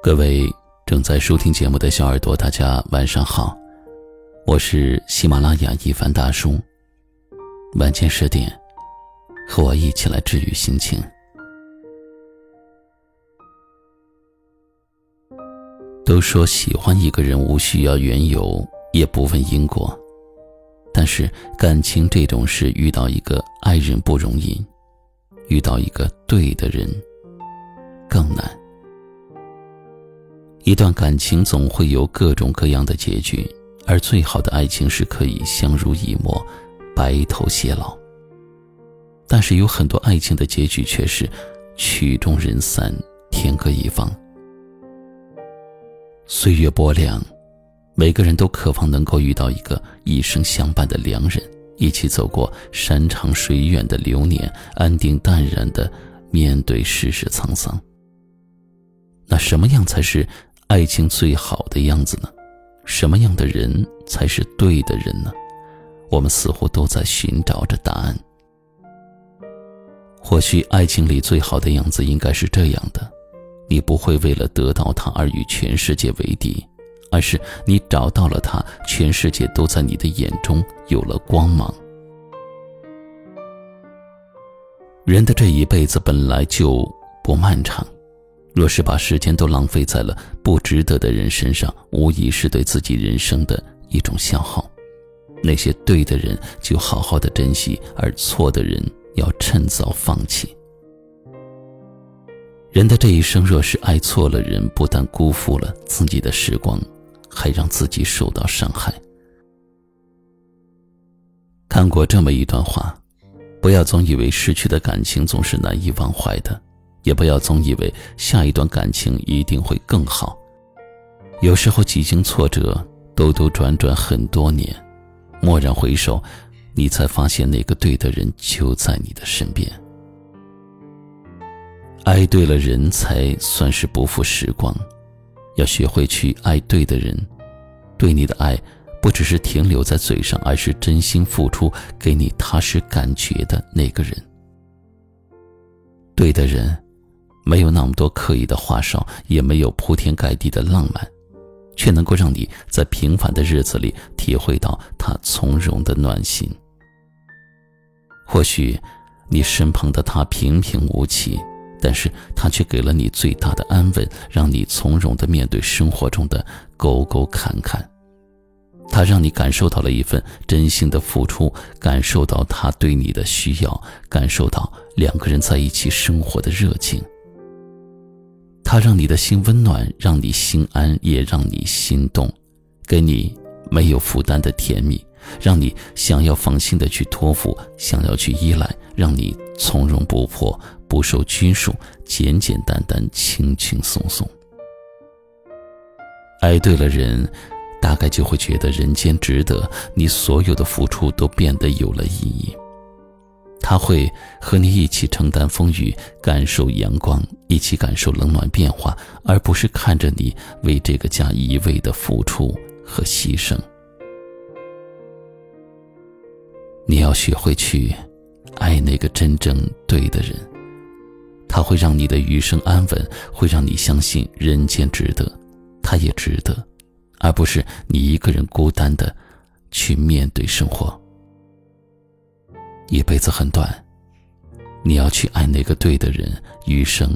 各位正在收听节目的小耳朵，大家晚上好，我是喜马拉雅一凡大叔。晚间10点，和我一起来治愈心情。都说喜欢一个人无需要缘由，也不问因果，但是感情这种事，遇到一个爱人不容易，遇到一个对的人更难。一段感情总会有各种各样的结局，而最好的爱情是可以相濡以沫，白头偕老。但是有很多爱情的结局却是曲终人散，天各一方。岁月波凉，每个人都渴望能够遇到一个一生相伴的良人，一起走过山长水远的流年，安定淡然地面对世事沧桑。那什么样才是爱情最好的样子呢？什么样的人才是对的人呢？我们似乎都在寻找着答案。或许爱情里最好的样子应该是这样的，你不会为了得到它而与全世界为敌，而是你找到了它，全世界都在你的眼中有了光芒。人的这一辈子本来就不漫长，若是把时间都浪费在了不值得的人身上，无疑是对自己人生的一种消耗。那些对的人就好好的珍惜，而错的人要趁早放弃。人的这一生若是爱错了人，不但辜负了自己的时光，还让自己受到伤害。看过这么一段话，不要总以为失去的感情总是难以忘怀的，也不要总以为下一段感情一定会更好。有时候几经挫折，兜兜转转很多年，蓦然回首，你才发现那个对的人就在你的身边。爱对了人才算是不负时光，要学会去爱对的人。对你的爱不只是停留在嘴上，而是真心付出给你踏实感觉的那个人。对的人没有那么多刻意的花哨，也没有铺天盖地的浪漫，却能够让你在平凡的日子里体会到他从容的暖心。或许你身旁的他平平无奇，但是他却给了你最大的安稳，让你从容地面对生活中的沟沟坎坎。他让你感受到了一份真心的付出，感受到他对你的需要，感受到两个人在一起生活的热情。他让你的心温暖，让你心安，也让你心动，给你没有负担的甜蜜，让你想要放心地去托付，想要去依赖，让你从容不迫，不受拘束，简简单单，轻轻松松。爱对了人，大概就会觉得人间值得，你所有的付出都变得有了意义。他会和你一起承担风雨，感受阳光，一起感受冷暖变化，而不是看着你为这个家一味的付出和牺牲。你要学会去爱那个真正对的人，他会让你的余生安稳，会让你相信人间值得，他也值得，而不是你一个人孤单的去面对生活。一辈子很短，你要去爱那个对的人，余生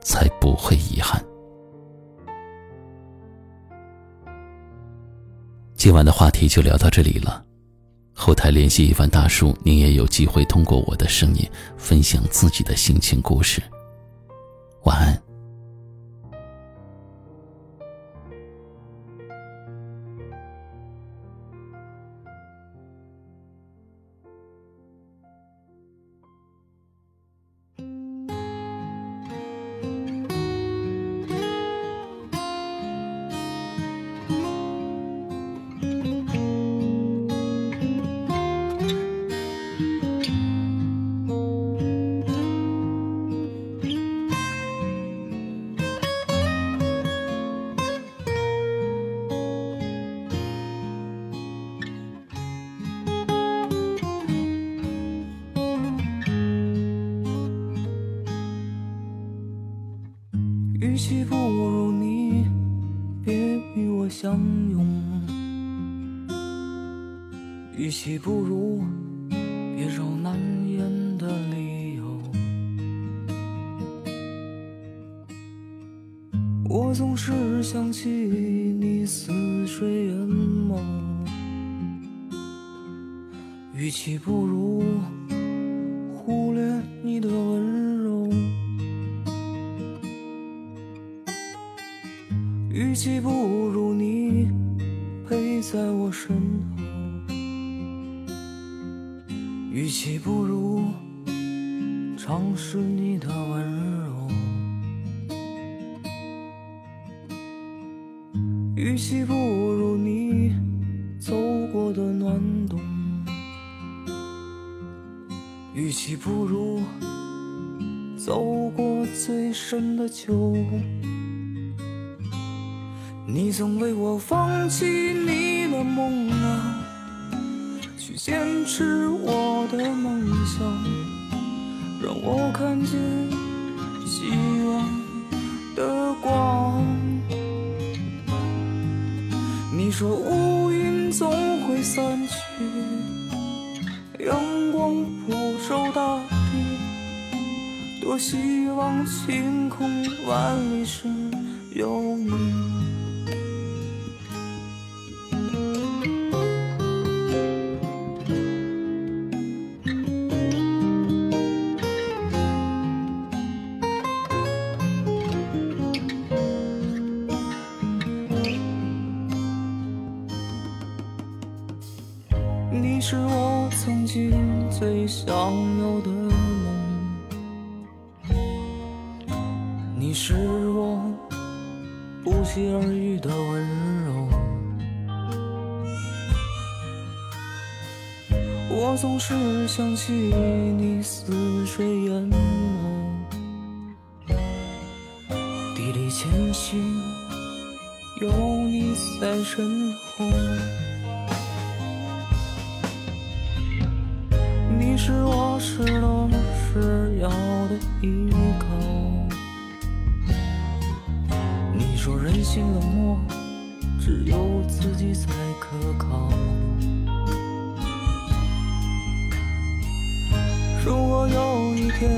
才不会遗憾。今晚的话题就聊到这里了。后台联系一番大叔，您也有机会通过我的声音分享自己的心情故事。晚安。许不如你别与我相拥，与其不如别找难言的理由。我总是想起你似水眼眸，与其不如忽略你的温柔，与其不如你陪在我身后，与其不如尝试你的温柔，与其不如你走过的暖冬，与其不如走过最深的秋。你曾为我放弃你的梦啊，去坚持我的梦想，让我看见希望的光。你说乌云总会散去，阳光普照大地，多希望晴空万里时有你。你是我曾经最想要的梦，你是我不期而遇的温柔。我总是想起你似水眼眸，砥砺前行，有你在身后。你是我是多是要的依靠，你说人心冷漠，只有自己才可靠。如果有一天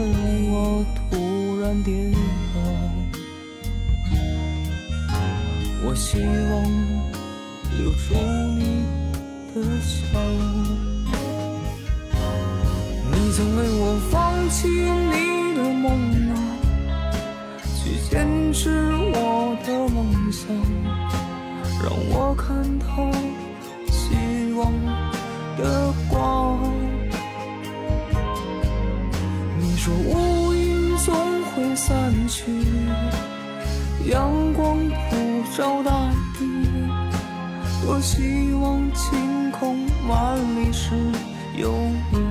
我突然跌倒，我希望留住你的笑。你曾为我放弃你的梦啊，去坚持我的梦想，让我看透希望的光。你说乌云总会散去，阳光普照大地，多希望晴空万里时有你。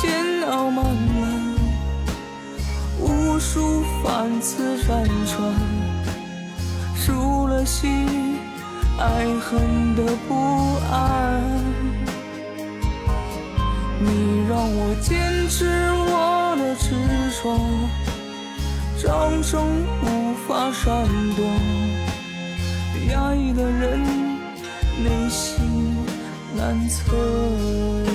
煎熬漫漫，无数反刺辗转，除了心爱恨的不安。你让我坚持我的执着，掌声无法闪躲压抑的人内心难测。